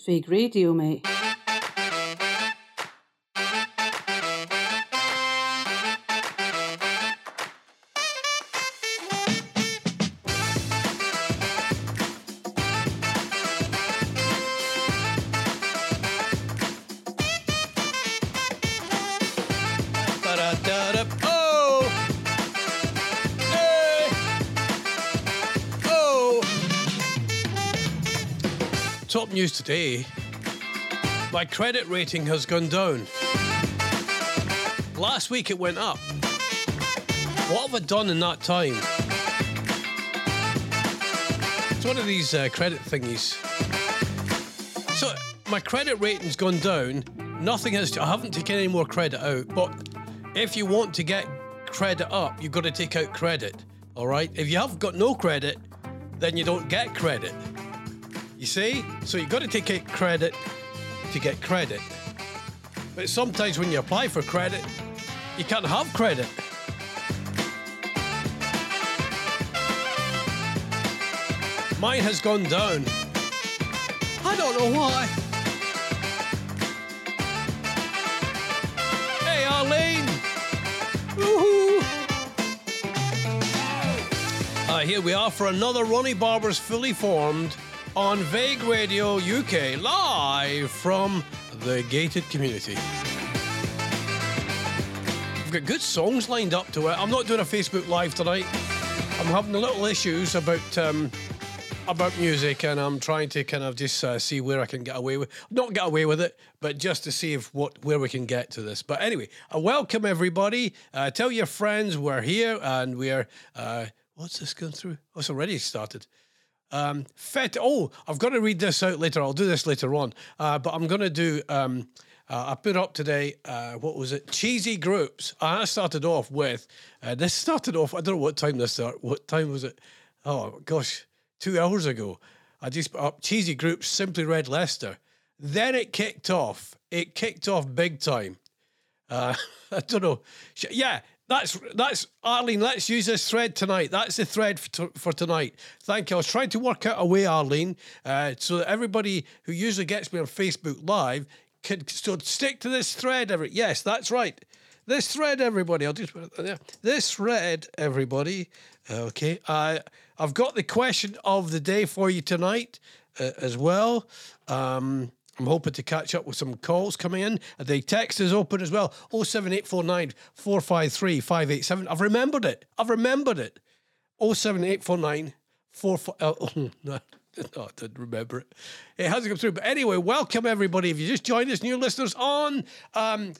It's Vague Radio, mate. Top news today, my credit rating has gone down. Last week it went up. What have I done in that time? It's one of these credit thingies. So my credit rating's gone down. Nothing has, I haven't taken any more credit out, but if you want to get credit up, you've got to take out credit, all right? If you have got no credit, then you don't get credit. You see? So you've got to take out credit to get credit. But sometimes when you apply for credit, you can't have credit. Mine has gone down. I don't know why. Hey, Arlene! Woohoo! Here we are for another Ronnie Barbour's Fully Formed on Vague Radio UK, live from the gated community. We've got good songs lined up to it. I'm not doing a Facebook Live tonight. I'm having a little issues about music, and I'm trying to kind of just see where I can get away with, not get away with it, but just to see if where we can get to this. But anyway, welcome everybody. Tell your friends we're here, and we're what's this going through? Oh, it's already started. I've got to read this out later. I'll do this later on. But I'm going to do, I put up today, what was it? Cheesy groups. I started off with, I don't know what time this started. What time was it? Oh, gosh, 2 hours ago. I just put up cheesy groups, Simply Red Leicester. Then it kicked off. It kicked off big time. I don't know. Yeah. That's Arlene, let's use this thread tonight. That's the thread for tonight. Thank you. I was trying to work out a way, Arlene, so that everybody who usually gets me on Facebook Live could still stick to this thread. Yes, that's right. This thread, everybody. I'll just put it there. This thread, everybody. Okay. I've got the question of the day for you tonight as well. I'm hoping to catch up with some calls coming in. The text is open as well. 07849 453 587. I've remembered it. 07849 453. No, I didn't remember it. It hasn't come through. But anyway, welcome everybody. If you just joined us, new listeners on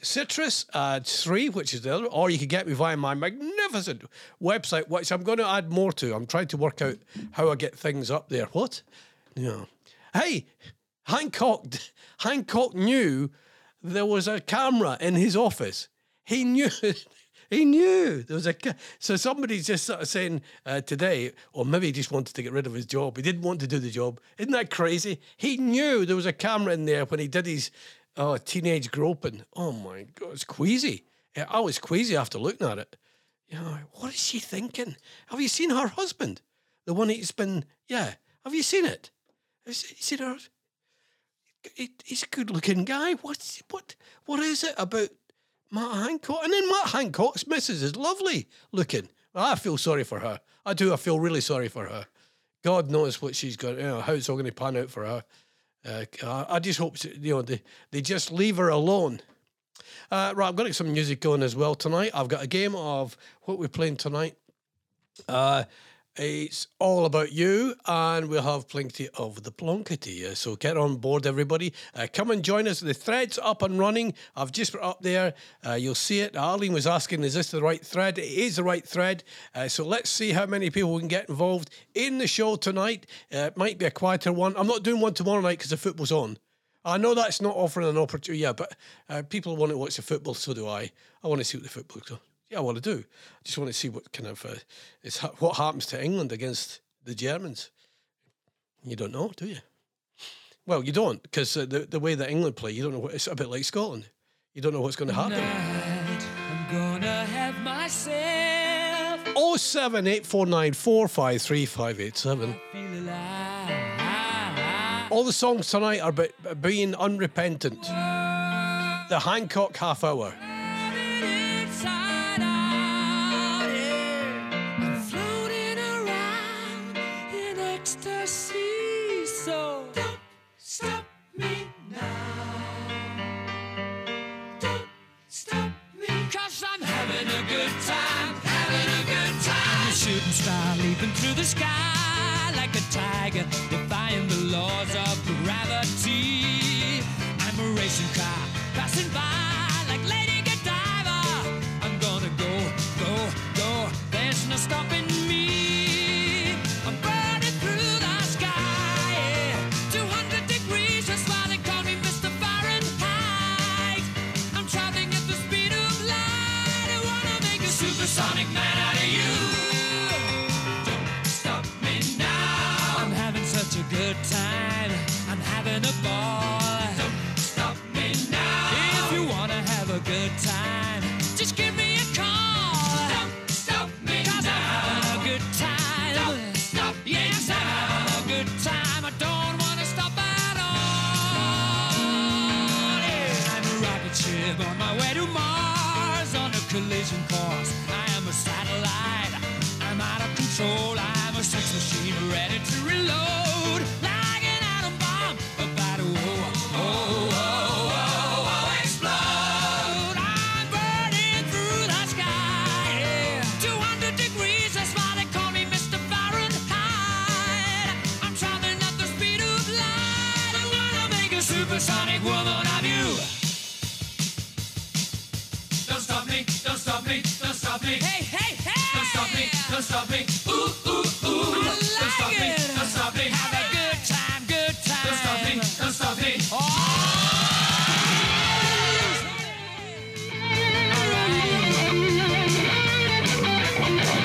Citrus Ads 3, which is the other, or you can get me via my magnificent website, which I'm going to add more to. I'm trying to work out how I get things up there. What? Yeah. Hey. Hancock knew there was a camera in his office. He knew there was a camera. So somebody's just sort of saying today, or maybe he just wanted to get rid of his job. He didn't want to do the job. Isn't that crazy? He knew there was a camera in there when he did his teenage groping. Oh, my God, it's queasy. I was queasy after looking at it. You know, what is she thinking? Have you seen her husband? The one he's been, yeah. Have you seen it? Have you seen her husband? He's a good-looking guy. What is it about Matt Hancock? And then Matt Hancock's missus is lovely looking. I feel sorry for her. I do. I feel really sorry for her. God knows what she's got. You know, how it's all going to pan out for her. I just hope they just leave her alone. Right, I've got to get some music going as well tonight. I've got a game of what we're playing tonight. It's all about you, and we'll have plenty of the plonkety. So get on board, everybody. Come and join us. The thread's up and running. I've just put it up there. You'll see it. Arlene was asking, is this the right thread? It is the right thread. So let's see how many people can get involved in the show tonight. It might be a quieter one. I'm not doing one tomorrow night because the football's on. I know that's not offering an opportunity, yeah, but people want to watch the football, so do I. I want to see what the football's on. Yeah, I want to do. I just want to see what kind of what happens to England against the Germans. You don't know, do you? Well, you don't, because the way that England play, you don't know what it's a bit like Scotland. You don't know what's going to happen. Tonight, I'm gonna have myself 07849 453 587. All the songs tonight are about being unrepentant. The Hancock Half Hour. Through the sky like a tiger, defying the laws of gravity. I'm a racing car passing by like Lady Godiva. I'm gonna go, go, go. There's no stopping me. I'm burning through the sky, yeah. 200 degrees, that's why they call me Mr. Fahrenheit. I'm traveling at the speed of light. I wanna make a supersonic man out of you. Such a good time, I'm having a ball. Don't stop me now. If you wanna have a good time, just give me a call. Don't stop me now. I'm having a good time. Don't stop me now. I'm having a good time. I don't wanna stop at all. Yeah. I'm a rocket ship on my way to Mars, on a collision course. I am a satellite. I'm out of control. I'm a sex machine ready to reload. Sonic woman of you. Don't stop me, don't stop me, don't stop me. Hey, hey, hey. Don't stop me, don't stop me. Ooh, ooh, ooh. I like don't stop it. Me, don't stop me. Have a good time, good time. Don't stop me, don't stop me. Oh.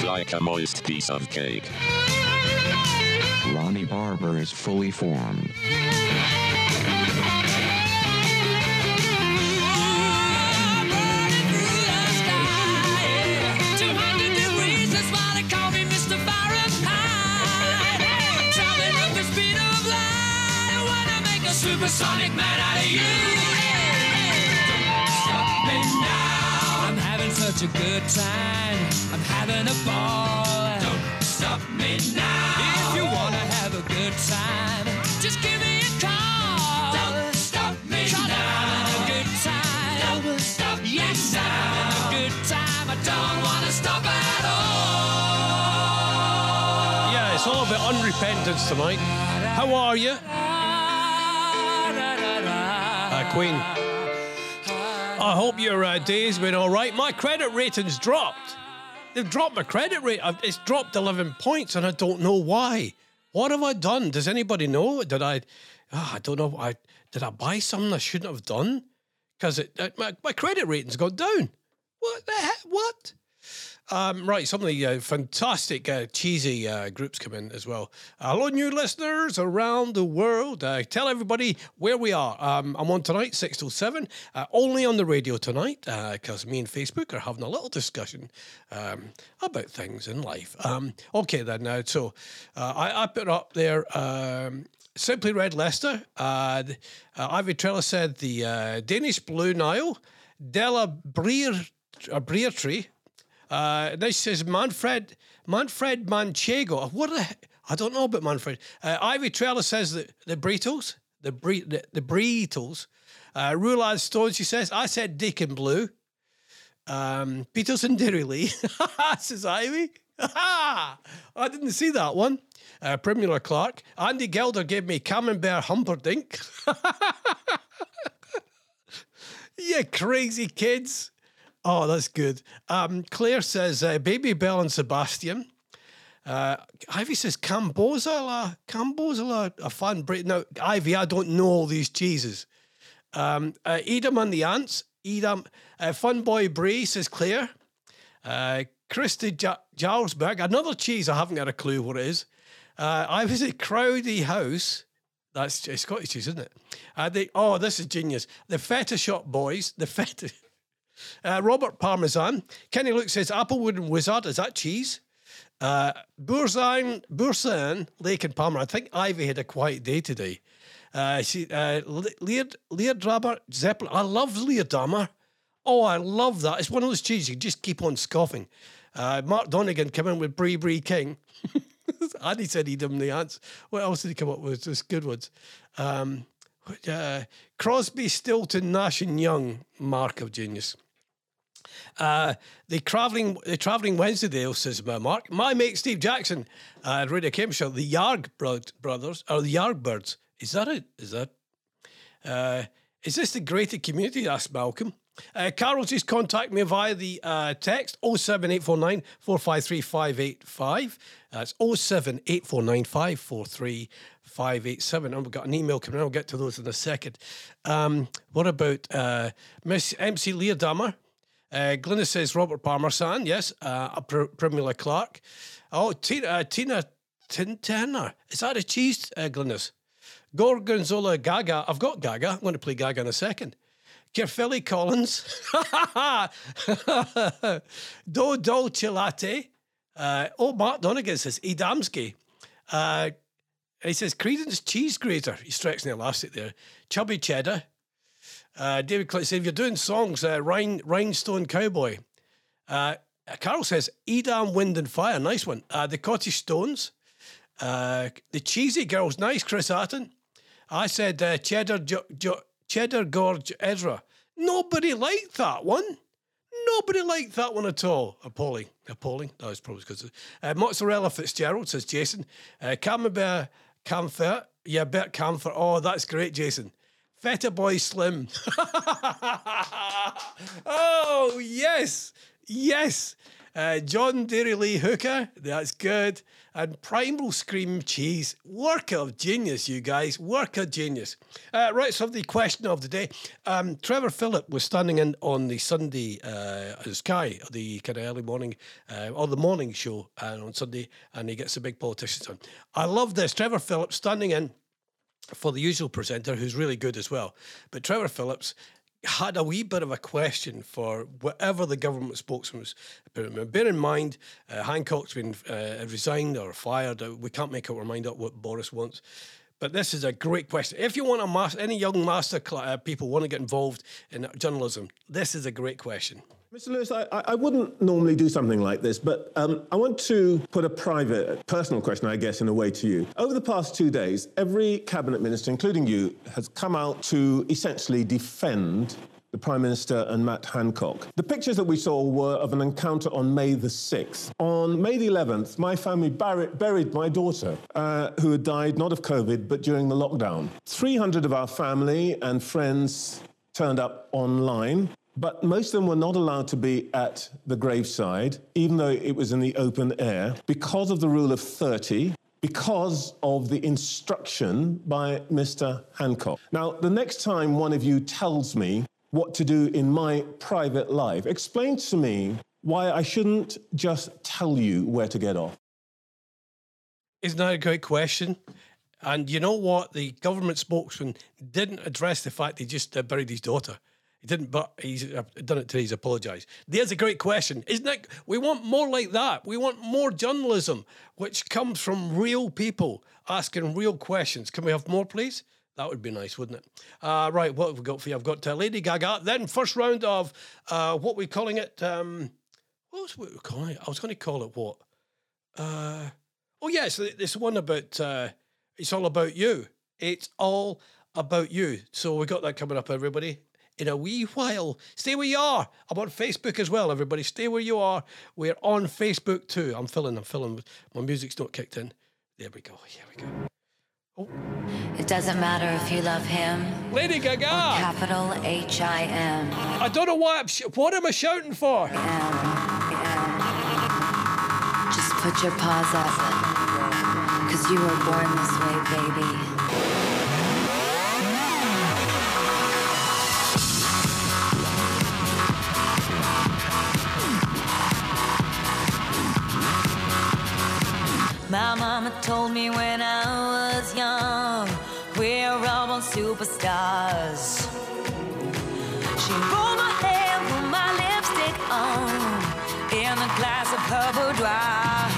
Like a moist piece of cake. Ronnie Barbour is fully formed. Supersonic man out of you. Don't stop me now. I'm having such a good time. I'm having a ball. Don't stop me now. If you wanna have a good time, just give me a call. Don't stop me now. I'm having a good time. Don't stop me yes, now. I'm having a good time. I don't wanna stop at all. Yeah, it's all about unrepentance tonight. How are you? Queen. I hope your day's been all right. My credit rating's dropped. They've dropped my credit rate. It's dropped 11 points, and I don't know why. What have I done? Does anybody know? Did I? Oh, I don't know. Did I buy something I shouldn't have done? Because my credit rating's gone down. What the heck? What? Right, some of the fantastic, cheesy groups come in as well. Hello, new listeners around the world. Tell everybody where we are. I'm on tonight, 6 till 7, only on the radio tonight, because me and Facebook are having a little discussion about things in life. Okay, then, so I put up there... Simply Red Leicester. Ivy Trellis said the Danish Blue Nile. Della Breer, a Breer tree... this says Manfred Manchego. What the heck? I don't know about Manfred. Ivy Trellis says that the Breetles. Rulad Stone, she says. I said Deacon Blue. Beatles and Derry Lee. Says Ivy. I didn't see that one. Primula Clark. Andy Gelder gave me Camembert Humperdinck. You crazy kids. Oh, that's good. Claire says Baby Bell and Sebastian. Ivy says Cambozola, a fun break. Now, Ivy, I don't know all these cheeses. Edam and the Ants. Edam. Fun Boy Bray, says Claire. Christy Jarlsberg, another cheese. I haven't got a clue what it is. Ivy says Crowdy House. That's Scottish cheese, isn't it? This is genius. The Feta Shop Boys. The Feta... Robert Parmesan. Kenny Luke says Applewood and Wizard. Is that cheese? Bourzine, Lake and Palmer. I think Ivy had a quiet day today. Liadrabber, Zeppelin. I love Liadrabber. Oh, I love that. It's one of those cheeses you just keep on scoffing. Mark Donegan came in with Bree Bree King. Andy said he'd him the answer. What else did he come up with? Just good ones. Crosby, Stilton, Nash and Young. Mark of genius. The travelling Wednesday, says Mark. My mate Steve Jackson, Radio Cambridgeshire, the Yarg Brothers, or the Yarg Birds. Is that it? Is that? Is this the greater community? Asked Malcolm. Carol, just contact me via the text 07849 453 585. That's 07849 543 587. And we've got an email coming in. I'll get to those in a second. What about Miss MC Leardammer? Glynis says Robert Palmerson, yes. Primula Clark. Oh, Tina Turner. Is that a cheese, Glynis? Gorgonzola Gaga. I've got Gaga. I'm going to play Gaga in a second. Kerfilly Collins. Do Dolce Latte. Oh, Mark Donegan says Edamski. He says Credence Cheese Grater. He's stretching the elastic there. Chubby Cheddar. David Click says, if you're doing songs, Rhinestone Cowboy. Carol says, Edam, Wind and Fire. Nice one. The Cottage Stones. The Cheesy Girls. Nice, Chris Hatton. I said, Cheddar Gorge Ezra. Nobody liked that one. Nobody liked that one at all. Appalling. That was probably because of Mozzarella Fitzgerald, says Jason. Camembert Camphor. Yeah, Bert Camphor. Oh, that's great, Jason. Feta Boy Slim. Oh, yes. John Derry Lee Hooker, that's good. And Primal Scream Cheese. Work of genius, you guys. Work of genius. Right, so the question of the day. Trevor Phillips was standing in on the Sunday Sky, the kind of early morning, or the morning show on Sunday, and he gets the big politicians on. I love this. Trevor Phillips standing in for the usual presenter, who's really good as well. But Trevor Phillips had a wee bit of a question for whatever the government spokesman was. Bear in mind, Hancock's been resigned or fired. We can't make up our mind up what Boris wants. But this is a great question. If you want any young master people want to get involved in journalism, this is a great question. Mr. Lewis, I wouldn't normally do something like this, but I want to put a private, personal question, I guess, in a way to you. Over the past 2 days, every cabinet minister, including you, has come out to essentially defend the Prime Minister and Matt Hancock. The pictures that we saw were of an encounter on May the 6th. On May the 11th, my family buried my daughter, who had died not of COVID, but during the lockdown. 300 of our family and friends turned up online. But most of them were not allowed to be at the graveside, even though it was in the open air, because of the rule of 30, because of the instruction by Mr. Hancock. Now, the next time one of you tells me what to do in my private life, explain to me why I shouldn't just tell you where to get off. Isn't that a great question? And you know what? The government spokesman didn't address the fact he just buried his daughter. Didn't, but he's done it today. He's apologised. There's a great question, isn't it? We want more like that. We want more journalism, which comes from real people asking real questions. Can we have more, please? That would be nice, wouldn't it? Right, what have we got for you? I've got Lady Gaga. Then first round of what we're calling it. What we're calling it? I was going to call it what? This one about. It's all about you. It's all about you. So we got that coming up, everybody. In a wee while. Stay where you are. I'm on Facebook as well, everybody. Stay where you are. We're on Facebook too. I'm filling. My music's not kicked in. There we go. Here we go. Oh. It doesn't matter if you love him. Lady Gaga. Capital HIM. I don't know why. What am I shouting for? Just put your paws up. Because you were born this way, baby. My mama told me when I was young, we're all on superstars. She rolled my hair, put my lipstick on, in a glass of her boudoir.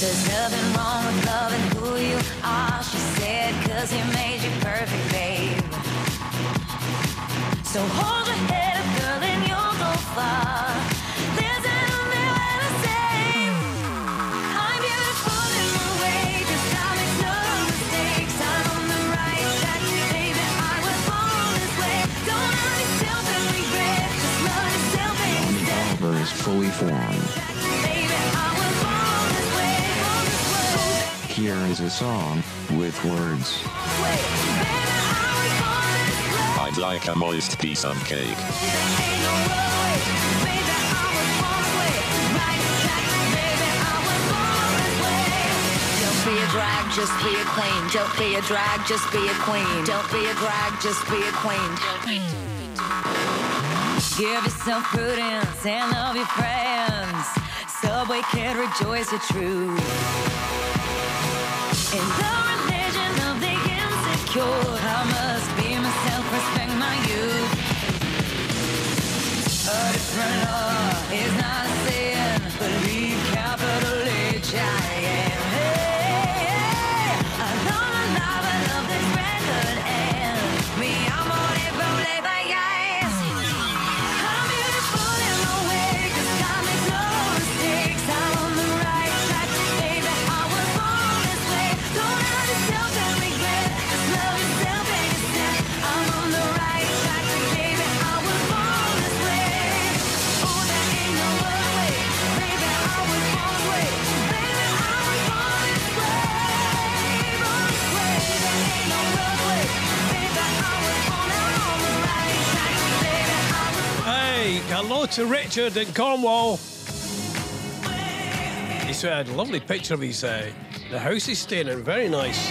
There's nothing wrong with loving who you are, she said, 'cause 'cause he made you perfect, babe. So hold your head up, girl, and you'll go far. There's nothing there to save. I'm beautiful in my way, 'cause I make no mistakes. I'm on the right track, baby, I was born this way. Don't have yourself in regret, just love yourself instead. Barbour is fully formed. Here is a song with words. I'd like a moist piece of cake. Don't be a drag, just be a queen. Don't be a drag, just be a queen. Don't be a drag, just be a queen. Give yourself prudence and love your friends. Subway can rejoice the truth. In the religion of the insecure, I must be myself, respect my youth. A different law is not a sin. Believe capital H I am. Hey, I love my life, I love this record, and me, I'm on it, but play by eyes. I'm beautiful in my way, 'cause God makes no mistakes. I'm on the right track, baby, I was born. Hey, hello to Richard in Cornwall. He's had a lovely picture of his the house he's staying in, very nice.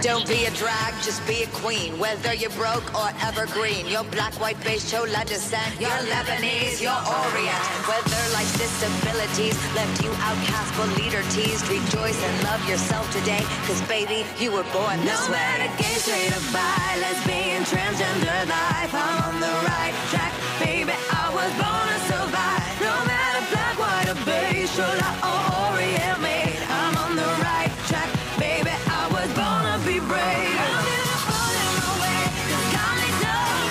Don't be a drag, just be a queen. Whether you're broke or evergreen, you're black, white, beige, chola descent, you're Lebanese, you're Orient. Whether life's disabilities left you outcast but leader teased, rejoice and love yourself today, 'cause baby, you were born this way. No matter gay, straight or bi, lesbian, transgender life, I'm on the right track, baby, I was born to survive. No matter black, white or beige, chola or Orient, mate, I'm on the right track, baby, I was born. Be brave.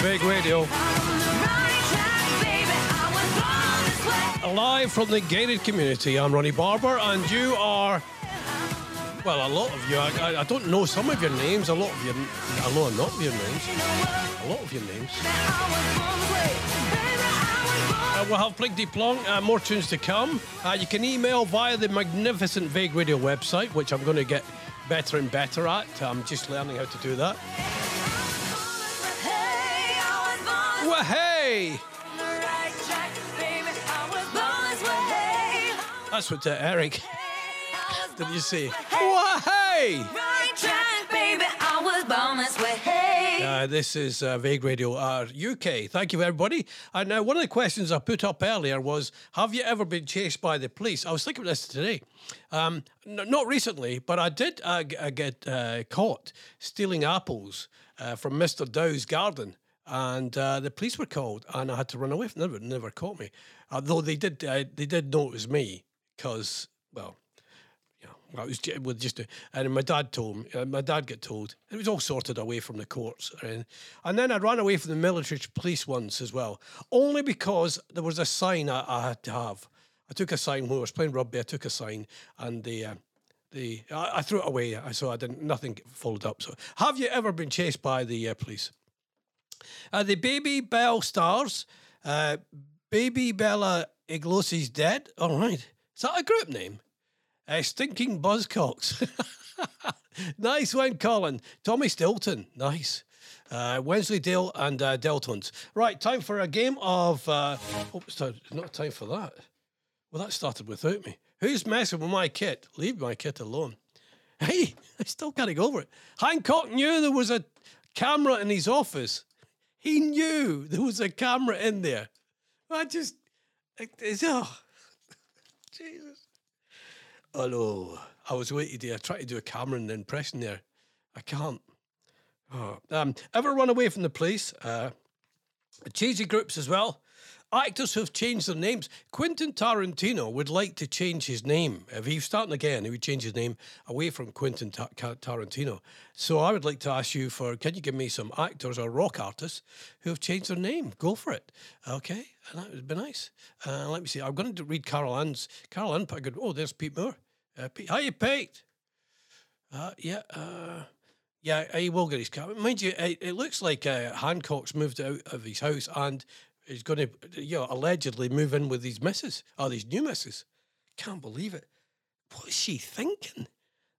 Vague Radio. Live from the gated community, I'm Ronnie Barbour, and you are, well, a lot of you. I don't know some of your names. A lot of you. I know not your names. A lot of your names. We'll have Plig de Plong, more tunes to come. You can email via the magnificent Vague Radio website, which I'm going to get better and better at. I'm just learning how to do that. Wahey! That's what Eric. Didn't you see? Wahey! This is Vague Radio UK. Thank you, everybody. And now, one of the questions I put up earlier was, have you ever been chased by the police? I was thinking about this today. Not recently, but I did get caught stealing apples from Mr. Dow's garden. And the police were called, and I had to run away from them. They never caught me. Though they did know it was me, because, well... Well, it was just, and my dad told me, my dad got told. It was all sorted away from the courts. And then I ran away from the military police once as well, only because there was a sign I had to have. I took a sign when I was playing rugby. I took a sign, and I threw it away, so I didn't, nothing followed up. So, have you ever been chased by the police? The Baby Bell stars, Baby Bella Iglosi's Dead. All right. Is that a group name? Stinking Buzzcocks. Nice one, Colin. Tommy Stilton. Nice. Wednesday Dale and Deltons. Right, time for a game of... oh, it's not time for that. Well, that started without me. Who's messing with my kit? Leave my kit alone. Hey, I still can't get over it. Hancock knew there was a camera in his office. He knew there was a camera in there. I just... It's, oh, Jesus. Hello. I was waiting there. I tried to do a Cameron impression there. I can't. Oh. Ever run away from the police? Cheesy groups as well. Actors have changed their names. Quentin Tarantino would like to change his name. If he's starting again, he would change his name away from Quentin Tarantino. So I would like to ask you for, can you give me some actors or rock artists who have changed their name? Go for it. Okay, and that would be nice. Let me see. I'm going to read Carol Ann's. Carol Ann put a good... Oh, there's Pete Moore. Pete, hiya, Pete. Yeah, he will get his car. Mind you, it looks like Hancock's moved out of his house and he's going to, you know, allegedly move in with his missus, or these new missus. Can't believe it. What is she thinking?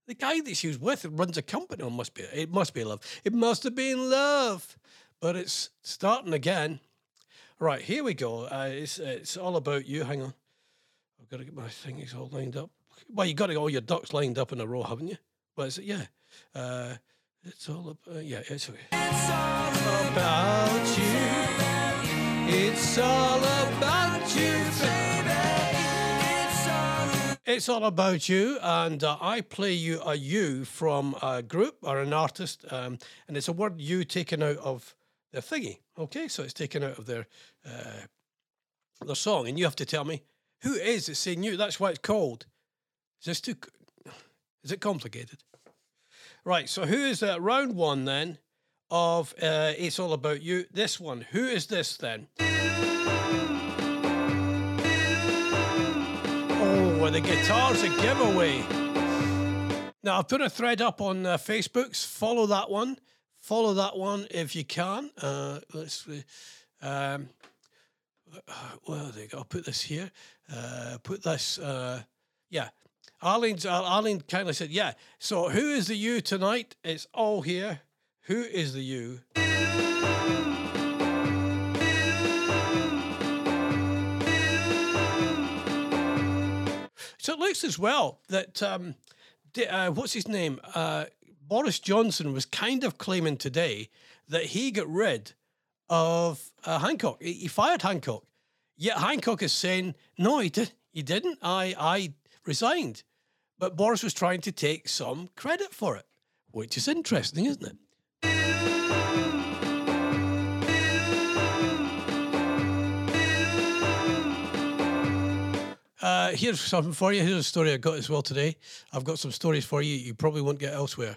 The guy that she was with runs a company. It must be love. It must have been love. But it's starting again. Right, here we go. It's all about you. Hang on. I've got to get my thingies all lined up. Well, you've got to get all your ducks lined up in a row, haven't you? Well, is it? Yeah. It's all about... Yeah, it's okay. It's all about you. It's all about you, baby. It's all about you. And I play you a you from a group or an artist. And it's a word you taken out of the thingy. Okay, so it's taken out of their song. And you have to tell me, who is it saying you? That's why it's called. Is this too... Is it complicated? Right, so who is that? Round one, then, of It's All About You. This one. Who is this, then? Oh, well, the guitar's a giveaway. Now, I've put a thread up on Facebook. Follow that one. Follow that one if you can. Let's... well, there you go. I'll put this here. Put this... yeah. Arlene kindly said, yeah. So who is the you tonight? It's all here. Who is the you? So it looks as well that, what's his name? Boris Johnson was kind of claiming today that he got rid of Hancock. He fired Hancock. Yet Hancock is saying, no, he didn't. I resigned. But Boris was trying to take some credit for it, which is interesting, isn't it? Here's something for you. Here's a story I got as well today. I've got some stories for you you probably won't get elsewhere.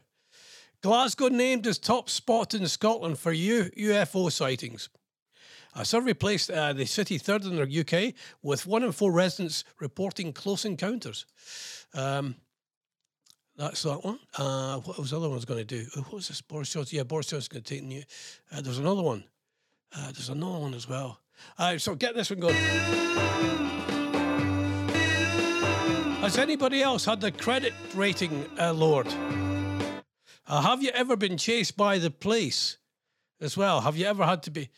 Glasgow named as top spot in Scotland for UFO sightings. A survey placed the city third in the UK, with 1 in 4 residents reporting close encounters. That's that one. What was the other one I was going to do? What was this? Boris Johnson. Yeah, Boris Johnson's going to take new. There's another one. There's another one as well. So get this one going. Has anybody else had their credit rating lowered? Have you ever been chased by the police as well? Have you ever had to be...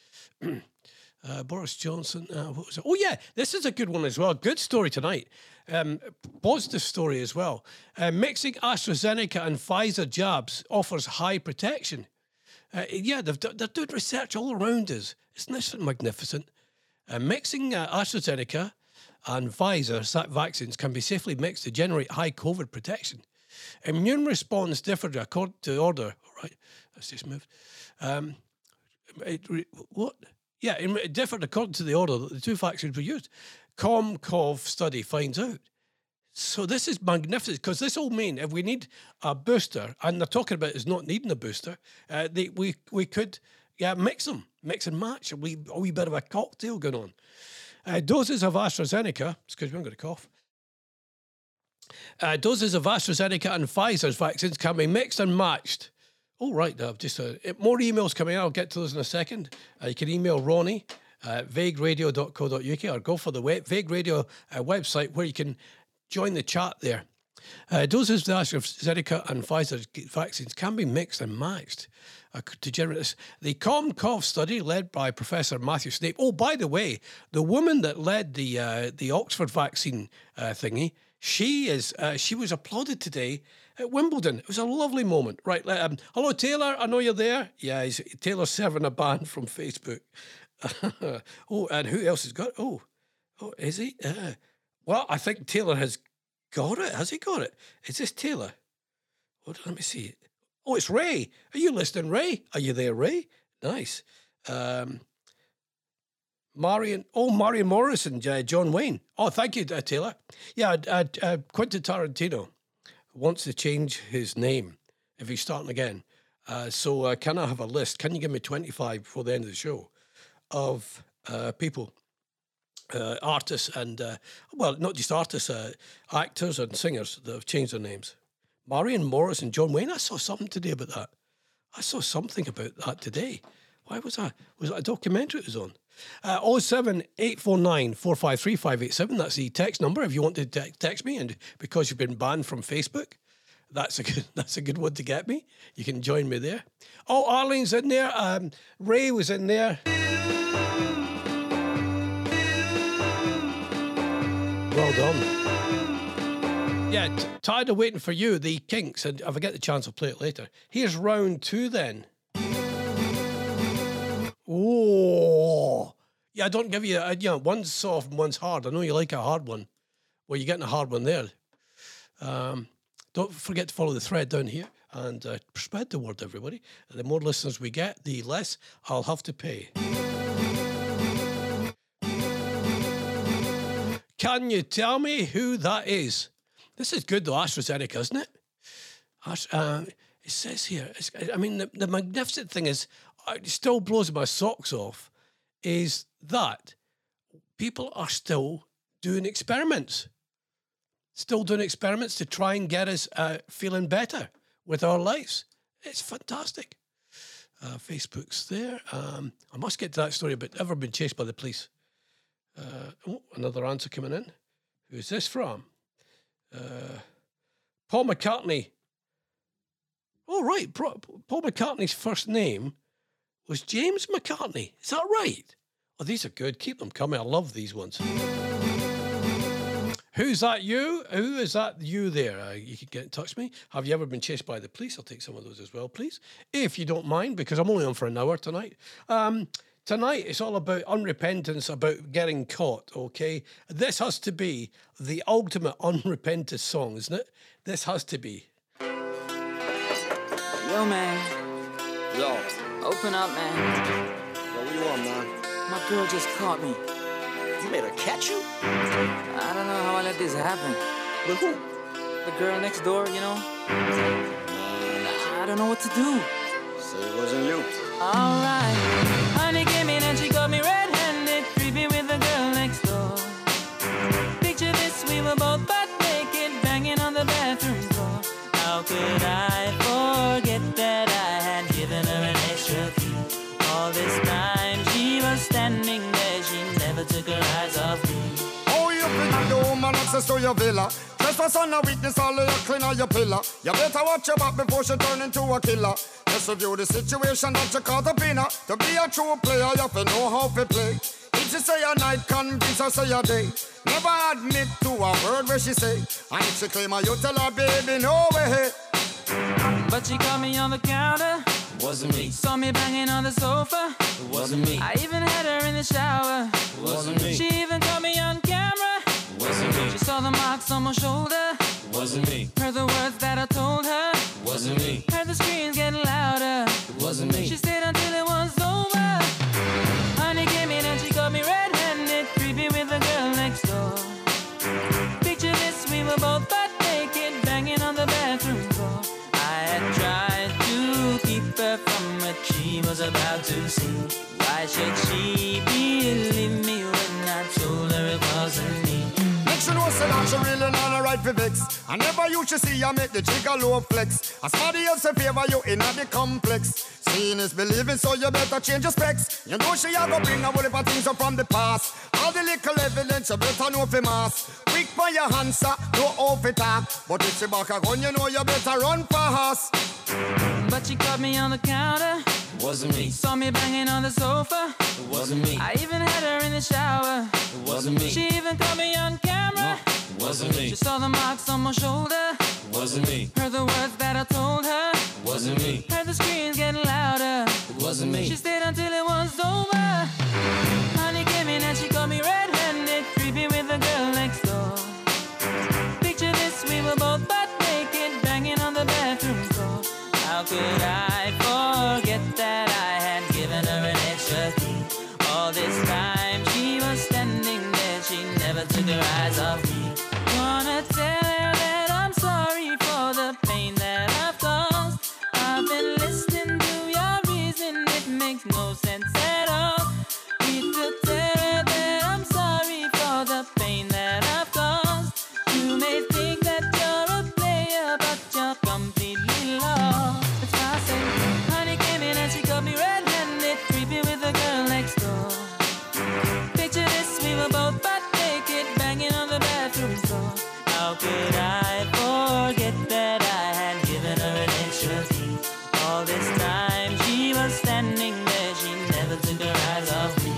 Boris Johnson. What was it? Oh, yeah, this is a good one as well. Good story tonight. Positive story as well. Mixing AstraZeneca and Pfizer jabs offers high protection. Yeah, they're doing research all around us. Isn't this magnificent? Mixing AstraZeneca and Pfizer vaccines can be safely mixed to generate high COVID protection. Immune response differed according to order. All right, let's just move. What? Yeah, it differed according to the order that the two vaccines were used. ComCov study finds out. So this is magnificent, because this will mean if we need a booster, and they're talking about is not needing a booster, we could mix them, mix and match, a wee bit of a cocktail going on. Doses of AstraZeneca, excuse me, I'm going to cough. Doses of AstraZeneca and Pfizer's vaccines can be mixed and matched. Oh, right, I've just more emails coming in. I'll get to those in a second. You can email Ronnie at vagueradio.co.uk or go for the Vague Radio website where you can join the chat there. Doses of the AstraZeneca and Pfizer vaccines can be mixed and matched to generate this. The ComCov study led by Professor Matthew Snape. Oh, by the way, the woman that led the Oxford vaccine thingy, she was applauded today at Wimbledon. It was a lovely moment. Right, hello, Taylor, I know you're there. Yeah, Taylor's serving a ban from Facebook. Oh, and who else has got it? Oh, is he? Well, I think Taylor has got it. Has he got it? Is this Taylor? Let me see. Oh, it's Ray. Are you listening, Ray? Are you there, Ray? Nice. Marion Morrison, John Wayne. Oh, thank you, Taylor. Yeah, Quentin Tarantino wants to change his name if he's starting again. So can I have a list? Can you give me 25 before the end of the show of people, artists and, well, not just artists, actors and singers that have changed their names? Marion Morrison, John Wayne. I saw something today about that. I saw something about that today. Why was I? Was that a documentary it was on? 07849453587. That's the text number if you want to text me. And because you've been banned from Facebook, that's a good one to get me. You can join me there. Oh, Arlene's in there. Ray was in there. Well done. Yeah, tired of waiting for you, the Kinks. And if I get the chance, I'll play it later. Here's round two then. Oh, yeah, I don't give you, one's soft and one's hard. I know you like a hard one. Well, you're getting a hard one there. Don't forget to follow the thread down here and spread the word, everybody. The more listeners we get, the less I'll have to pay. Can you tell me who that is? This is good, though, AstraZeneca, isn't it? It says here, the magnificent thing is, it still blows my socks off, is that people are still doing experiments. Still doing experiments to try and get us feeling better with our lives. It's fantastic. Facebook's there. I must get to that story about ever been chased by the police. Another answer coming in. Who's this from? Paul McCartney. Oh, right. Paul McCartney's first name was James McCartney. Is that right? Oh, these are good. Keep them coming. I love these ones. Who's that you? Who is that you there? You can get in touch with me. Have you ever been chased by the police? I'll take some of those as well, please. If you don't mind, because I'm only on for an hour tonight. Tonight, it's all about unrepentance, about getting caught, okay? This has to be the ultimate unrepentant song, isn't it? This has to be. Yo, man. Yo. Open up, man. Yo, what do you want, man? My girl just caught me. You made her catch you? I don't know how I let this happen. But who? The girl next door, you know? I don't know what to do. So it wasn't you. All right. Honey came in and she got me red-handed, creepy with the girl next door. Picture this, we were both butt naked, banging on the bathroom door. How could I forget that I had given her an extra key? All this time she was standing there, she never took her eyes off me. Oh, you pretty woman, access to your villa. Trespass on a weakness, all of your cleaner, your pillar. You better watch your back before she turn into a killer. Just review the situation that you caught up in her. To be a true player, you have to know how to play. If she say a night, convince her say a day. Never admit to a word where she say. And if she claim her, you tell her, baby, no way. But she caught me on the counter. It wasn't me. Saw me banging on the sofa. It wasn't me. I even had her in the shower. It wasn't me. She even caught me on camera. It wasn't me. She saw the marks on my shoulder. It wasn't me. Heard the words that I told her. It wasn't me. Heard the screams getting louder. It wasn't me. She stayed until it was over. Honey came in and she got me red-handed, creepy with the girl next door. Picture this, we were both butt naked, banging on the bathroom floor. I had tried to keep her from what she was about to see. Why should she believe me when I told her it wasn't me? Make sure no say that she really not a right for vex. I never used to see you make the jigger low flex. As somebody else in favor, you in a big complex. Seeing is believing, so you better change your specs. You know she a go bring a whole of things up from the past. All the little evidence you better know for mass. Quick for your answer, no off it up. But if she back a gun, you know you better run fast. But she caught me on the counter. It wasn't me. Saw me banging on the sofa. It wasn't me. I even had her in the shower. It wasn't me. She even caught me on camera. No. It wasn't me. She saw the marks on my shoulder. It wasn't me. Heard the words that I told her. It wasn't me. Heard the screams getting louder. It wasn't me. She stayed until it was over. Honey came in and she got me red-handed, creepy with the girl next door. Picture this, we were both butt naked, banging on the bathroom floor. How could I forget that I had given her an extra key? All this time she makes no sense at all. With the terror that I'm sorry for the pain that I've caused. You may think that you're a player, but you're completely lost. That's why I say, honey came in and she got me red-handed, creeping with the girl next door. Picture this, we were both butt naked, banging on the bathroom door. How could I forget that I had given her an extra tea? All this time she was standing there, she never took her eyes off me.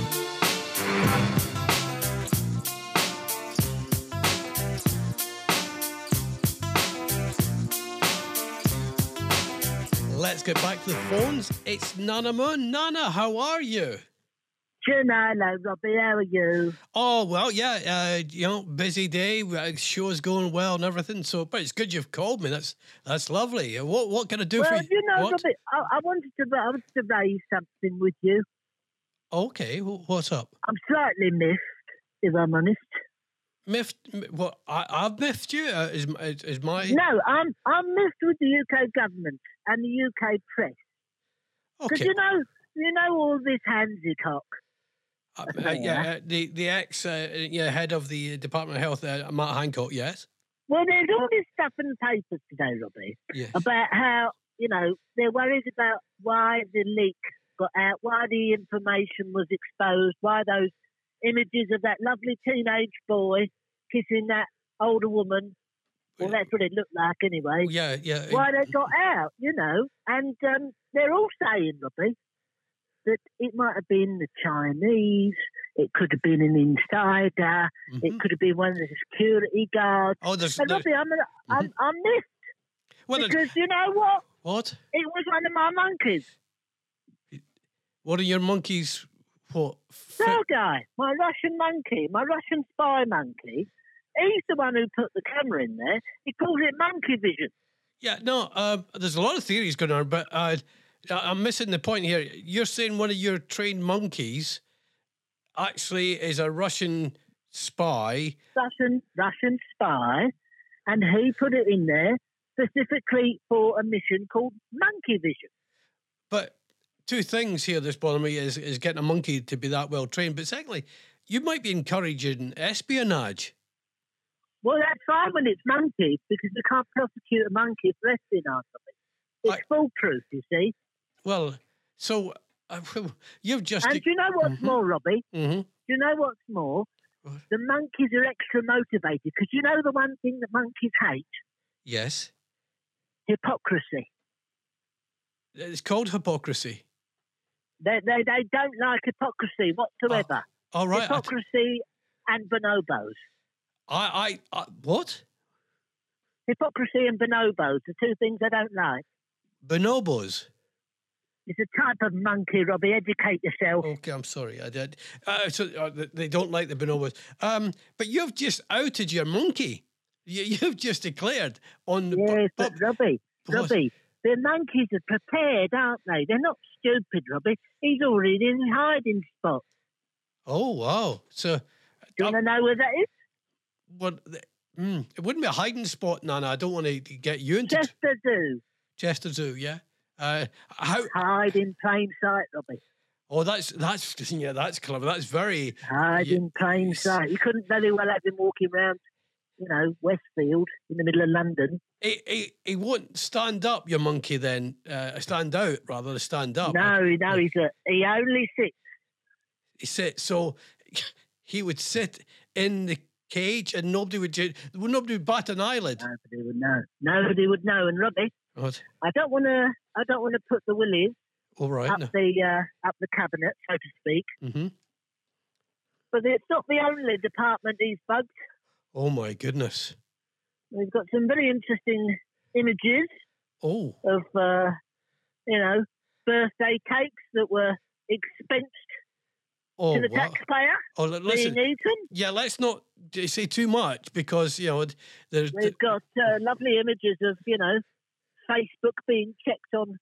Let's get back to the phones. It's Nana Moon. Nana, how are you? Hello, Robbie. How are you? Oh, well, yeah, busy day, show's going well and everything, so, but it's good you've called me. That's lovely. What can I do for you? Well, you know, Robbie, I wanted to raise something with you. Okay, what's up? I'm slightly miffed, if I'm honest. Miffed? Well, I've miffed you? Is my... No, I'm miffed with the UK government and the UK press. Okay. Because, you know all this Hancock. The ex head of the Department of Health, Matt Hancock, yes? Well, there's all this stuff in the papers today, Robbie, yes, about how, they're worried about why the leak got out, why the information was exposed, why those images of that lovely teenage boy kissing that older woman, well, that's what it looked like anyway, yeah. why they got out, and they're all saying, Robbie, that it might have been the Chinese, it could have been an insider, mm-hmm. it could have been one of the security guards. Oh, Robbie, I'm miffed. Well, because you know what? What? It was one of my monkeys. What are your monkeys? What? That guy, my Russian monkey, my Russian spy monkey. He's the one who put the camera in there. He calls it monkey vision. Yeah, no, there's a lot of theories going on, but... I'm missing the point here. You're saying one of your trained monkeys actually is a Russian spy. Russian spy. And he put it in there specifically for a mission called Monkey Vision. But two things here that's bothering me is getting a monkey to be that well trained. But secondly, you might be encouraging espionage. Well, that's fine when it's monkeys, because you can't prosecute a monkey for espionage. It's foolproof, you see. Well, so you've just... And do you know what's mm-hmm. more, Robbie? Mm-hmm. Do you know what's more? What? The monkeys are extra motivated, because you know the one thing that monkeys hate? Yes. Hypocrisy. It's called hypocrisy. They don't like hypocrisy whatsoever. All right. Hypocrisy and bonobos. What? Hypocrisy and bonobos, the two things I don't like. Bonobos? It's a type of monkey, Robbie. Educate yourself. Okay, I'm sorry. I did. They don't like the bonobos. But you've just outed your monkey. You've just declared on the... Yes, but Robbie, the monkeys are prepared, aren't they? They're not stupid, Robbie. He's already in a hiding spot. Oh, wow. So... Do you want to know where that is? Well, it wouldn't be a hiding spot, Nana. I don't want to get you into... Chester Zoo. Chester Zoo, yeah. Hide in plain sight, Robbie. Oh, that's clever. That's very... Hide in plain sight. You couldn't very well have him walking around, Westfield in the middle of London. He won't stand up, your monkey, then. Stand out, rather, than stand up. No, he only sits. He sits, so he would sit in the cage and nobody would bat an eyelid. Nobody would know. And Robbie, what? I don't want to put the willies up the cabinet, so to speak. Mm-hmm. But it's not the only department he's bugged. Oh my goodness! We've got some very interesting images. Oh. Of birthday cakes that were expensed. Oh, to the taxpayer. Oh, listen. Yeah, let's not say too much because there's. We've got lovely images of Facebook being checked on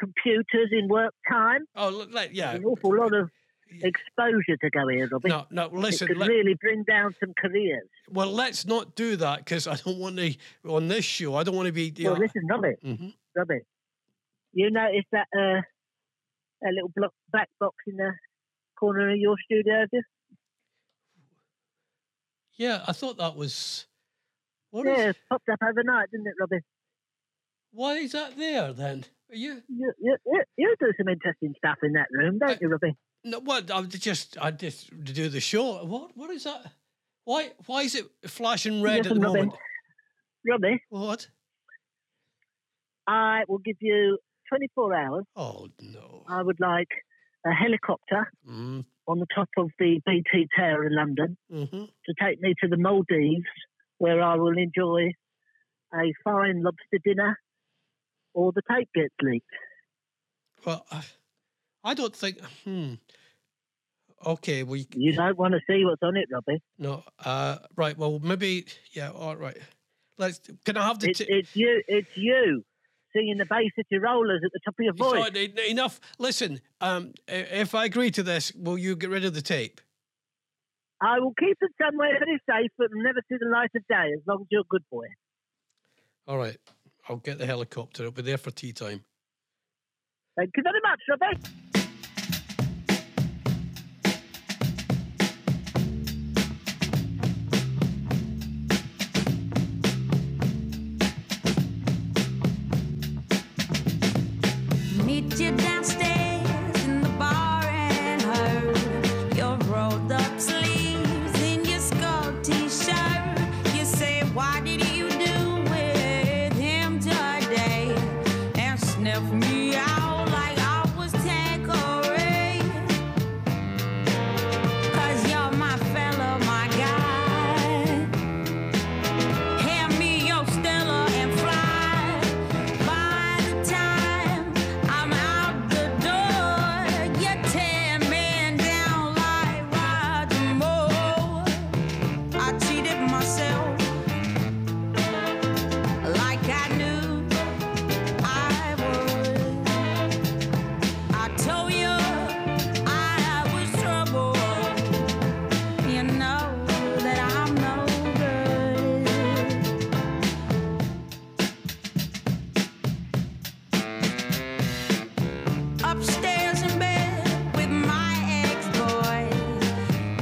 computers in work time. Oh, yeah. There's an awful lot of exposure to go here, Robbie. No, listen. It could really bring down some careers. Well, let's not do that because I don't want to on this show. I don't want to be. Well, listen, Robbie. Mm-hmm. Robbie, you notice that a little black box in the corner of your studio, have you? Yeah, I thought that was... It popped up overnight, didn't it, Robbie? Why is that there, then? Are you do some interesting stuff in that room, don't you, Robbie? No, well, I just do the show. What is that? Why is it flashing red at the moment? Robbie? What? I will give you 24 hours. Oh, no. I would like a helicopter on the top of the BT Tower in London to take me to the Maldives, where I will enjoy a fine lobster dinner or the tape gets leaked. Well, I don't think... Okay, You don't want to see what's on it, Robbie. No. Right, well, maybe... Yeah, all right. Can I have the... It's you singing the bass at your rollers at the top of your voice. Sorry, enough. Listen, if I agree to this, will you get rid of the tape? I will keep it somewhere very safe, but never see the light of day, as long as you're a good boy. All right. I'll get the helicopter. It'll be there for tea time. Thank you very much, Robbie. Meet you downstairs in the bar and her. You're rolled up sleeves in your skull t-shirt. You say, why did you do with him today? And sniff me out like I was Tanqueray. 'Cause you're my fella, my guy. Hand me your Stella and fly. By the time I'm out the door, you're 10 men down like Roger Moore. I cheated myself like I knew I would. I told you I was trouble. You know that I'm no good. Upstairs in bed with my ex-boy.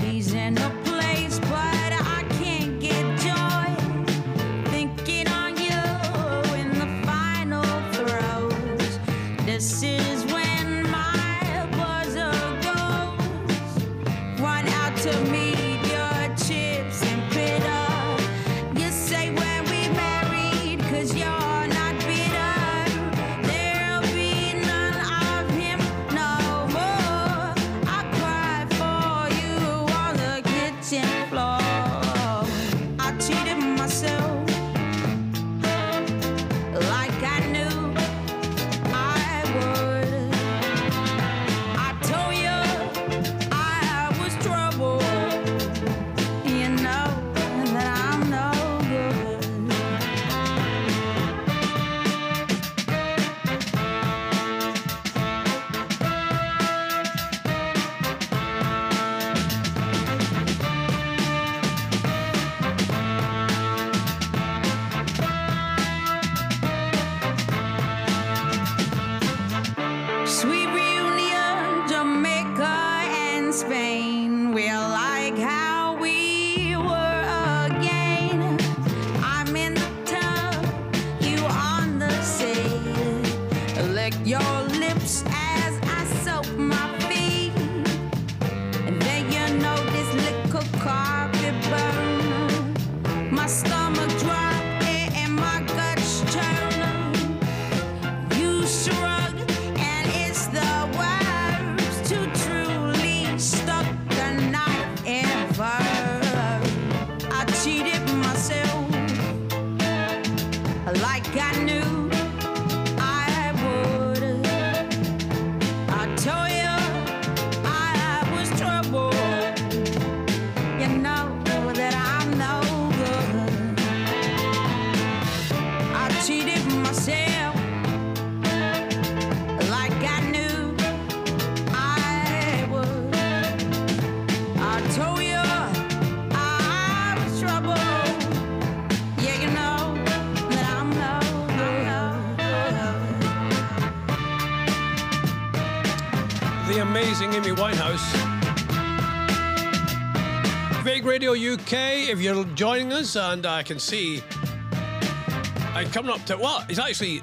He's in a place, but I can't get joy. Thinking on you in the final throes. This is when my amazing Amy Winehouse. Vague Radio UK, if you're joining us, and I can see I'm coming up to... Well, it's actually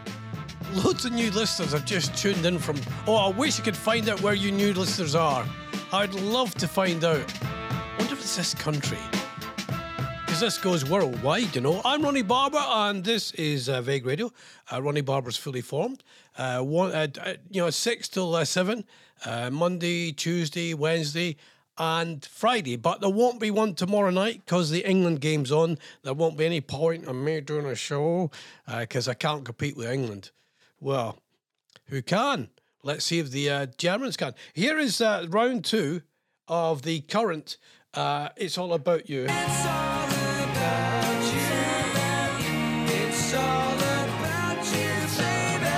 loads of new listeners have just tuned in from... Oh, I wish I could find out where you new listeners are. I'd love to find out. I wonder if it's this country. Because this goes worldwide, you know. I'm Ronnie Barbour, and this is Vague Radio. Ronnie Barbour's fully formed. You know, 6 till 7, Monday, Tuesday, Wednesday and Friday. But there won't be one tomorrow night because the England game's on. There won't be any point in me doing a show because I can't compete with England. Well, who can? Let's see if the Germans can. Here is round two of the current It's All About You. It's all about you. It's all about you, baby.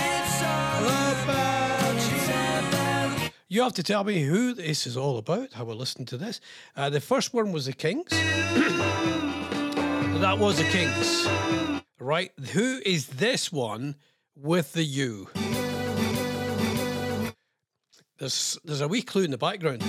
It's all about you. You have to tell me who this is all about, how I listen to this. The first one was the Kinks. That was the Kinks. Right, who is this one with the you? There's a wee clue in the background.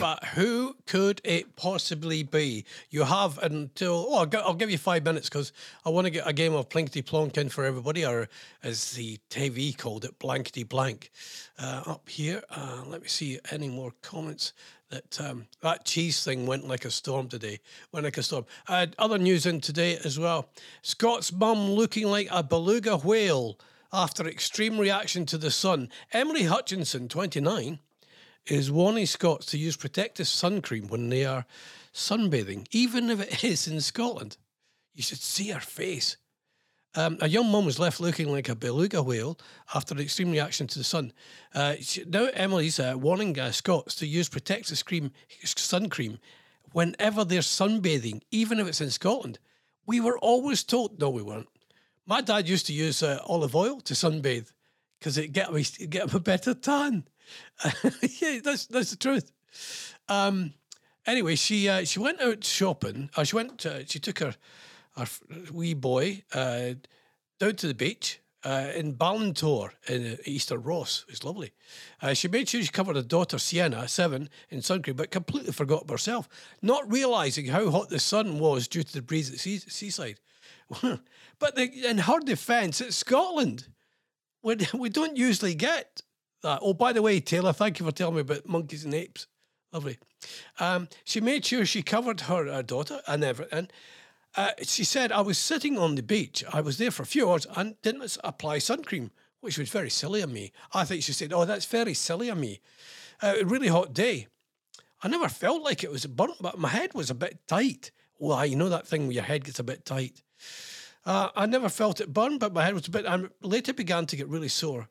But who could it possibly be? You have until... Oh, I'll give you 5 minutes because I want to get a game of Plinkety Plonk in for everybody, or as the TV called it, Blankety Blank. Up here, let me see any more comments. That cheese thing went like a storm today. Went like a storm. Other news in today as well. Scott's mum looking like a beluga whale after extreme reaction to the sun. Emily Hutchinson, 29, is warning Scots to use protective sun cream when they are sunbathing, even if it is in Scotland. You should see her face. A young mum was left looking like a beluga whale after an extreme reaction to the sun. Now Emily's warning Scots to use protective sun cream whenever they're sunbathing, even if it's in Scotland. We were always told... No, we weren't. My dad used to use olive oil to sunbathe because it'd get him a better tan. Yeah, that's the truth. Anyway, she went out shopping. She took her wee boy down to the beach in Ballantor in Easter Ross. It was lovely. She made sure she covered her daughter Sienna, 7, in sun cream, but completely forgot about herself, not realising how hot the sun was due to the breeze at the seaside. But in her defence, it's Scotland. We don't usually get that. Oh, by the way, Taylor, thank you for telling me about monkeys and apes. Lovely. She made sure she covered her daughter and everything. She said, I was sitting on the beach. I was there for a few hours and didn't apply sun cream, which was very silly of me. I think she said, oh, that's very silly of me. A really hot day. I never felt like it was burnt, but my head was a bit tight. Well, you know that thing where your head gets a bit tight. I never felt it burn, but my head was a bit... I later began to get really sore.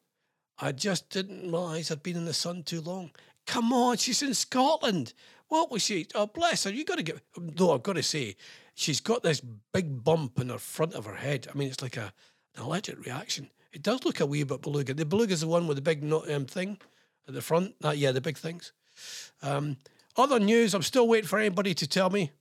I just didn't realise I'd been in the sun too long. Come on, she's in Scotland. What was she? Oh, bless her. You got to get... Though I've got to say, she's got this big bump in her front of her head. I mean, it's like an allergic reaction. It does look a wee bit beluga. The beluga's the one with the big thing at the front. Yeah, the big things. Other news, I'm still waiting for anybody to tell me.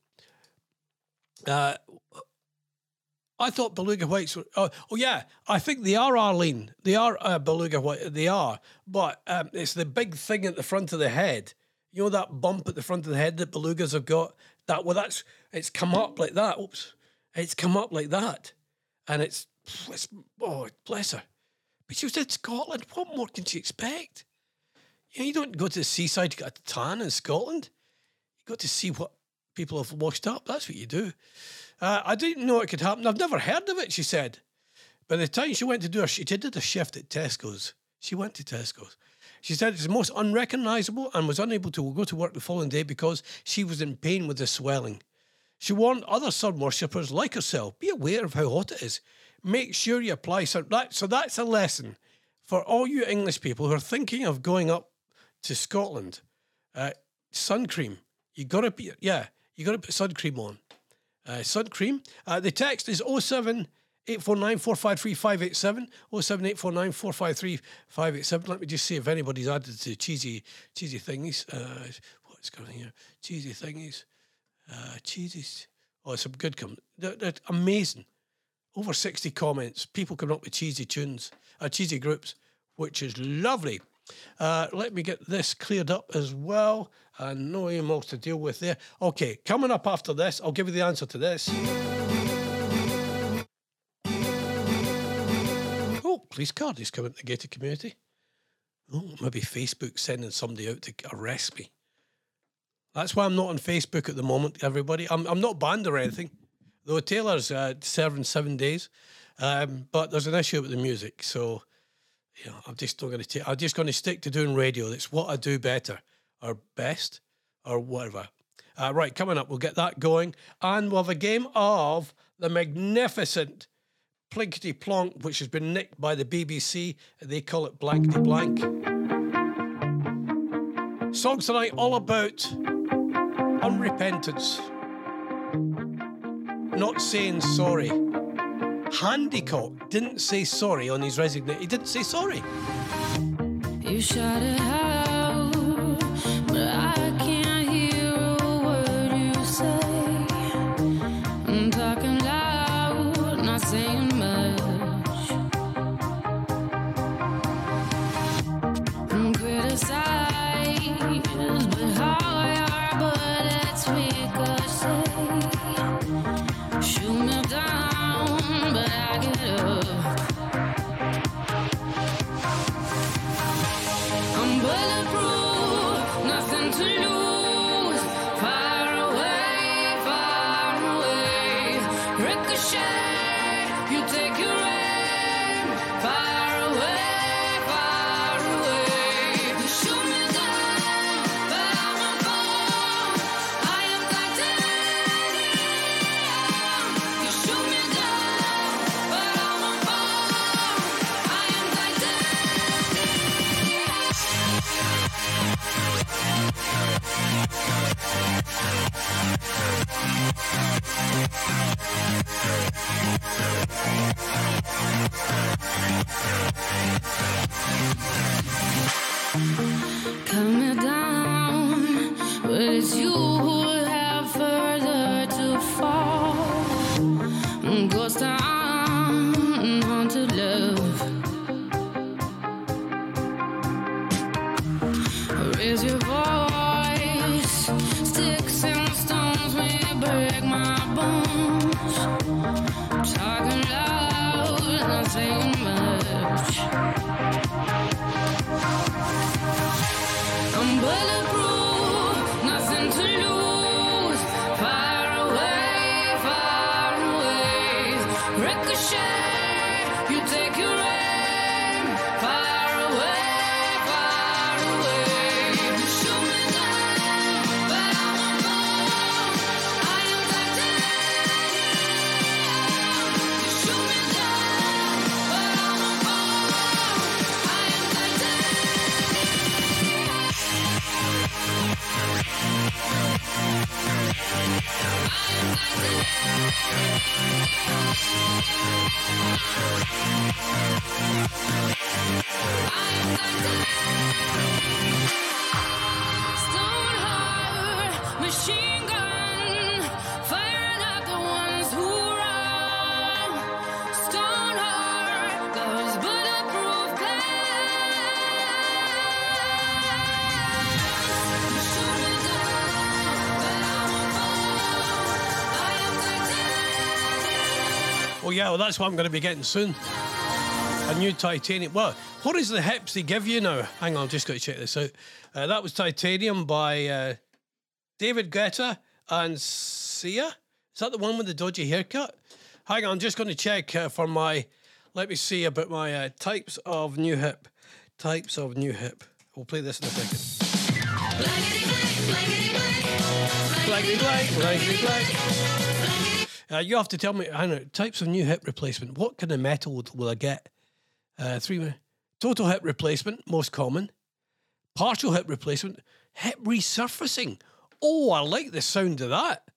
I thought beluga whites were... Oh, yeah, I think they are, Arlene. They are beluga white. They are. But it's the big thing at the front of the head. You know that bump at the front of the head that belugas have got? It's come up like that. Oops. It's come up like that. And it's... Oh, bless her. But she was in Scotland. What more can she expect? You know, you don't go to the seaside to get a tan in Scotland. You go to see what people have washed up. That's what you do. I didn't know it could happen. I've never heard of it, she said. By the time she went to do her... She did a shift at Tesco's. She went to Tesco's. She said it's most unrecognisable and was unable to go to work the following day because she was in pain with the swelling. She warned other sun worshippers like herself, be aware of how hot it is. Make sure you apply sun... So that's a lesson for all you English people who are thinking of going up to Scotland. Sun cream. You got to be... Yeah, you got to put sun cream on. Sun cream. The text is 07849453587. 07849453587. Let me just see if anybody's added to cheesy thingies. What's going on here? Cheesy thingies. Cheesies. Oh, some good comments. They're amazing. Over 60 comments. People coming up with cheesy tunes, cheesy groups, which is lovely. Let me get this cleared up as well. I know you most to deal with there. Okay, coming up after this, I'll give you the answer to this. Oh, police card is coming to the gated community. Oh, maybe Facebook sending somebody out to arrest me. That's why I'm not on Facebook at the moment, everybody. I'm not banned or anything, though Taylor's serving 7 days. But there's an issue with the music, so you know, I'm just not going to take. I'm just going to stick to doing radio. That's what I do better, or best, or whatever. Right, coming up, we'll get that going, and we'll have a game of the magnificent Plinkety Plonk, which has been nicked by the BBC. They call it Blankety Blank. Songs tonight all about unrepentance, not saying sorry. Handicock didn't say sorry on his resignation. He didn't say sorry. You shot it out, but I can't hear a word you say. I'm talking loud, not saying much. I'm criticized, but how I are, but it's weak or say. Shoot me down, but I get up. I'm bulletproof, nothing to lose. Far away, ricochet, you take your aim. Far away, you shoot me down, but I won't fall. I am titanium, you shoot me down. Coming down, but it's you who have further to fall. Ghost town, haunted love. Raise your voice, sticks and stones may break my bones. I'm talking loud, not saying much. I'm bulletproof, nothing to lose. Far away, ricochet, you take your aim. Far away. Stoneheart, machine gun, firing at the ones who run. Stoneheart, those bulletproof guns. Oh, yeah, well, that's what I'm going to be getting soon. A new Titanium. Well, what is the hips they give you now? Hang on, I've just got to check this out. That was Titanium by David Guetta and Sia. Is that the one with the dodgy haircut? Hang on, I'm just going to check for my... Let me see about my types of new hip. Types of new hip. We'll play this in a second. Blankety blank, blankety blank. Blankety blank, blankety blank. You have to tell me, I don't know, types of new hip replacement. What kind of metal will I get? 3 minutes. Total hip replacement, most common. Partial hip replacement. Hip resurfacing. Oh, I like the sound of that.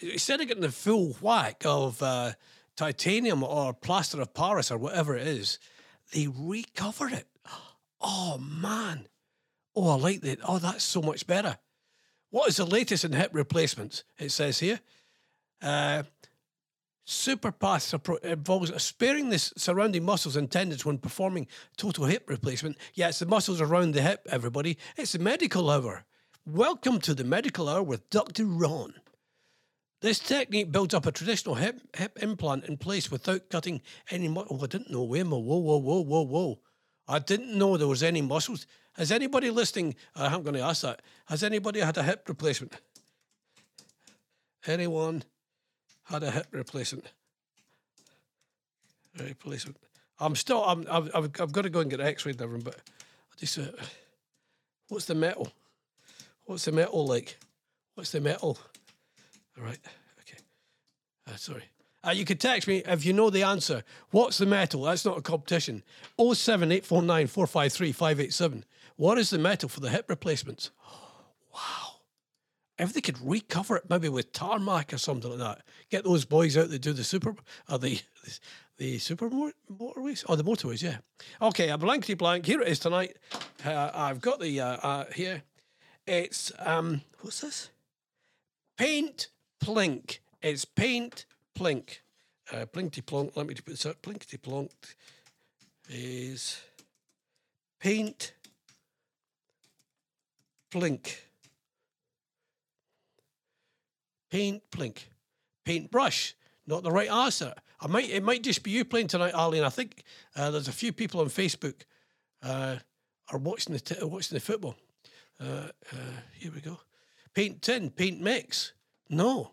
Instead of getting the full whack of titanium or plaster of Paris or whatever it is, they recover it. Oh, man. Oh, I like that. Oh, that's so much better. What is the latest in hip replacements? It says here. Superpaths involves sparing the surrounding muscles and tendons when performing total hip replacement. Yeah, it's the muscles around the hip, everybody. It's the medical hour. Welcome to the medical hour with Dr. Ron. This technique builds up a traditional hip implant in place without cutting any muscle. Oh, I didn't know. Wait a minute. Whoa. I didn't know there was any muscles. Has anybody listening? I'm going to ask that. Has anybody had a hip replacement? Anyone had a hip replacement? I've got to go and get x-rayed and everything, but I just, what's the metal? What's the metal like? What's the metal? All right, okay. Sorry. You can text me if you know the answer. What's the metal? That's not a competition. 07849 453 587. What is the metal for the hip replacements? Wow. If they could recover it maybe with tarmac or something like that, get those boys out that do the motorways? Oh, the motorways, yeah. Okay, a blankety blank. Here it is tonight. I've got the, here. It's, what's this? Paint Plink. It's Paint Plink. Plinkety plonk. Let me put this up. Plinkety plonk is Paint Plink. Paint Plink. Paintbrush. Not the right answer. It might just be you playing tonight, Arlene. I think there's a few people on Facebook are watching the football. Here we go. Paint tin. Paint mix. No.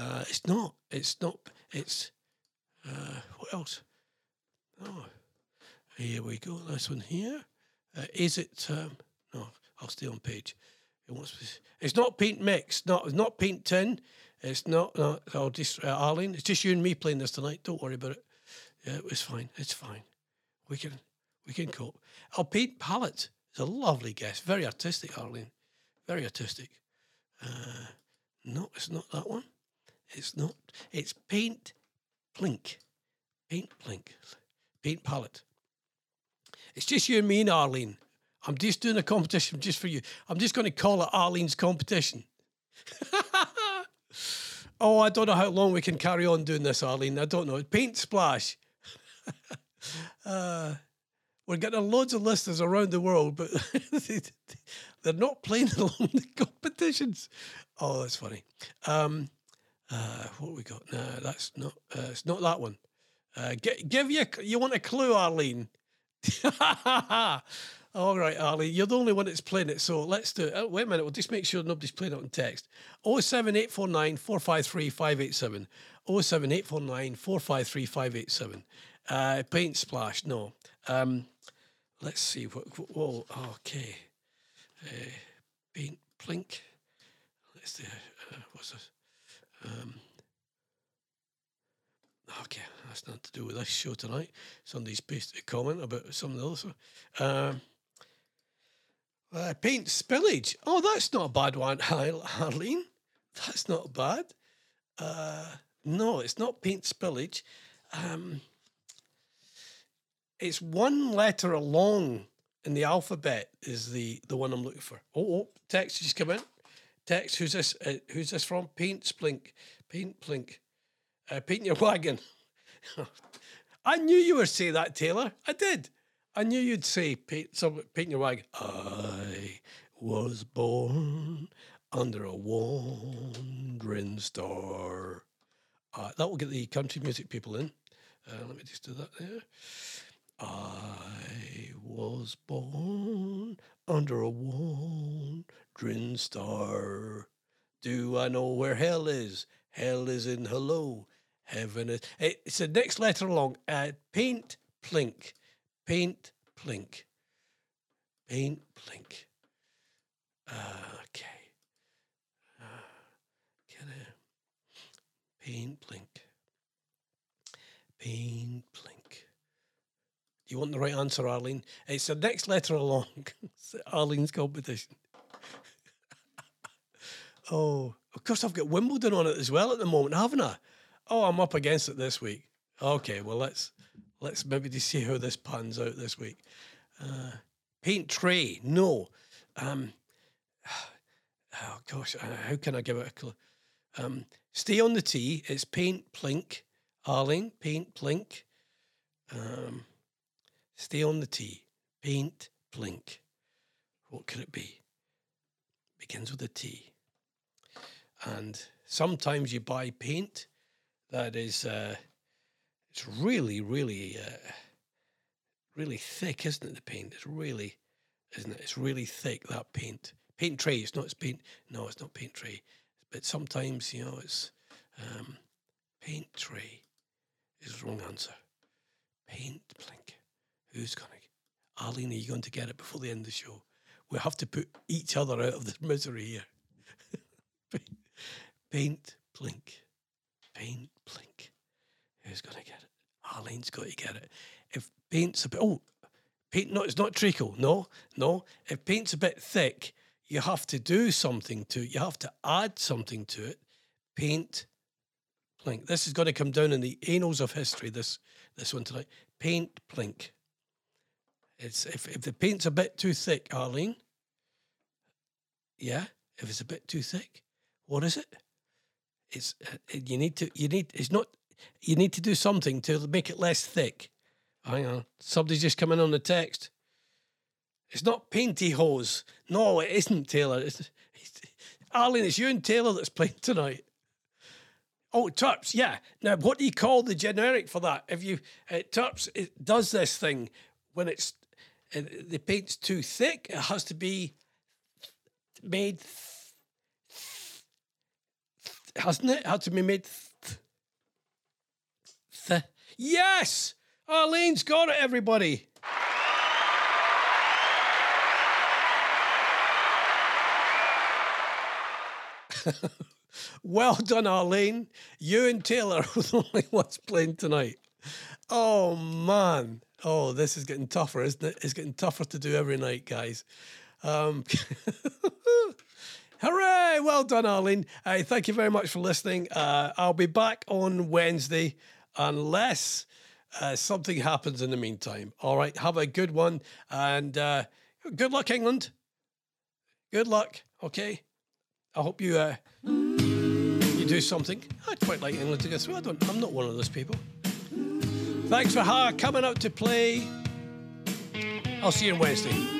It's not. It's what else? Oh. Here we go. This one here. Is it... no, I'll stay on page. It's not paint mix. No, it's not paint tin. It's not. No, I'll just Arlene. It's just you and me playing this tonight. Don't worry about it. Yeah, it was fine. It's fine. We can cope. I'll paint palette. It's a lovely guess. Very artistic, Arlene. Very artistic. No, it's not that one. It's not. It's paint plink. Paint plink. Paint palette. It's just you and me and Arlene. I'm just doing a competition just for you. I'm just going to call it Arlene's competition. Oh, I don't know how long we can carry on doing this, Arlene. I don't know. Paint splash. We're getting loads of listeners around the world, but they're not playing along the competitions. Oh, that's funny. What have we got? No, that's not. It's not that one. You want a clue, Arlene? All right, Arlene, you're the only one that's playing it, so let's do it. Oh, wait a minute, we'll just make sure nobody's playing it on text. 07849 453 587. 07849 453 587. Paint splash, no. Let's see. Whoa, okay. Paint plink. Let's do what's this? Okay, that's nothing to do with this show tonight. Somebody's pasted a comment about something else. Paint spillage. Oh, that's not a bad one, Arlene. That's not bad. No, it's not paint spillage. It's one letter along in the alphabet is the one I'm looking for. Oh, text just come in. Text, who's this? Who's this from? Paint splink. Paint plink. Paint your wagon. I knew you would say that, Taylor. I did. I knew you'd say paint your wagon. I was born under a wandering star. That will get the country music people in. Let me just do that there. I was born under a wandering star. Do I know where hell is? Hell is in hello. Heaven is... It's the next letter along. Paint plink. Paint plink. Paint plink. Okay. Can I... Paint plink. Paint plink. Do you want the right answer, Arlene? It's the next letter along. It's Arlene's competition. Oh, of course I've got Wimbledon on it as well at the moment, haven't I? Oh, I'm up against it this week. Okay, well, let's maybe just see how this pans out this week. Paint tray, no. How can I give it a clue? Stay on the tee. It's paint plink. Arlene, paint, plink. Stay on the T. Paint, plink. What could it be? Begins with a T. And sometimes you buy paint that is it's really, really, really thick, isn't it? The paint is really, isn't it? It's really thick, that paint. Paint tray. It's not. It's paint. No, it's not paint tray. But sometimes, you know, it's paint tray is the wrong answer. Paint plink. Who's gonna? Arlene, are you going to get it before the end of the show? We have to put each other out of this misery here. Paint plink. Paint plink. Who's gonna get it? Arlene's got to get it. If paint's a bit, paint. No, it's not treacle. No. If paint's a bit thick, you have to do something to it. You have to add something to it. Paint plink. This is going to come down in the annals of history, this one tonight. Paint plink. It's if the paint's a bit too thick, Arlene. Yeah, if it's a bit too thick, what is it? It's you need to do something to make it less thick. Hang on, somebody's just coming on the text. It's not painty hose. No, it isn't, Taylor. It's Arlene, it's you and Taylor that's playing tonight. Oh, Turps, yeah. Now, what do you call the generic for that? If you Turps, it does this thing when it's the paint's too thick. It has to be made, hasn't it? It had to be made. Yes, Arlene's got it, everybody. Well done, Arlene. You and Taylor were the only ones playing tonight. Oh, man. Oh, this is getting tougher, isn't it? It's getting tougher to do every night, guys. Hooray! Well done, Arlene. Thank you very much for listening. I'll be back on Wednesday unless something happens in the meantime. All right, have a good one. And good luck, England. Good luck, okay? I hope you you do something. I'd quite like England to go through. I'm not one of those people. Thanks for coming out to play. I'll see you on Wednesday.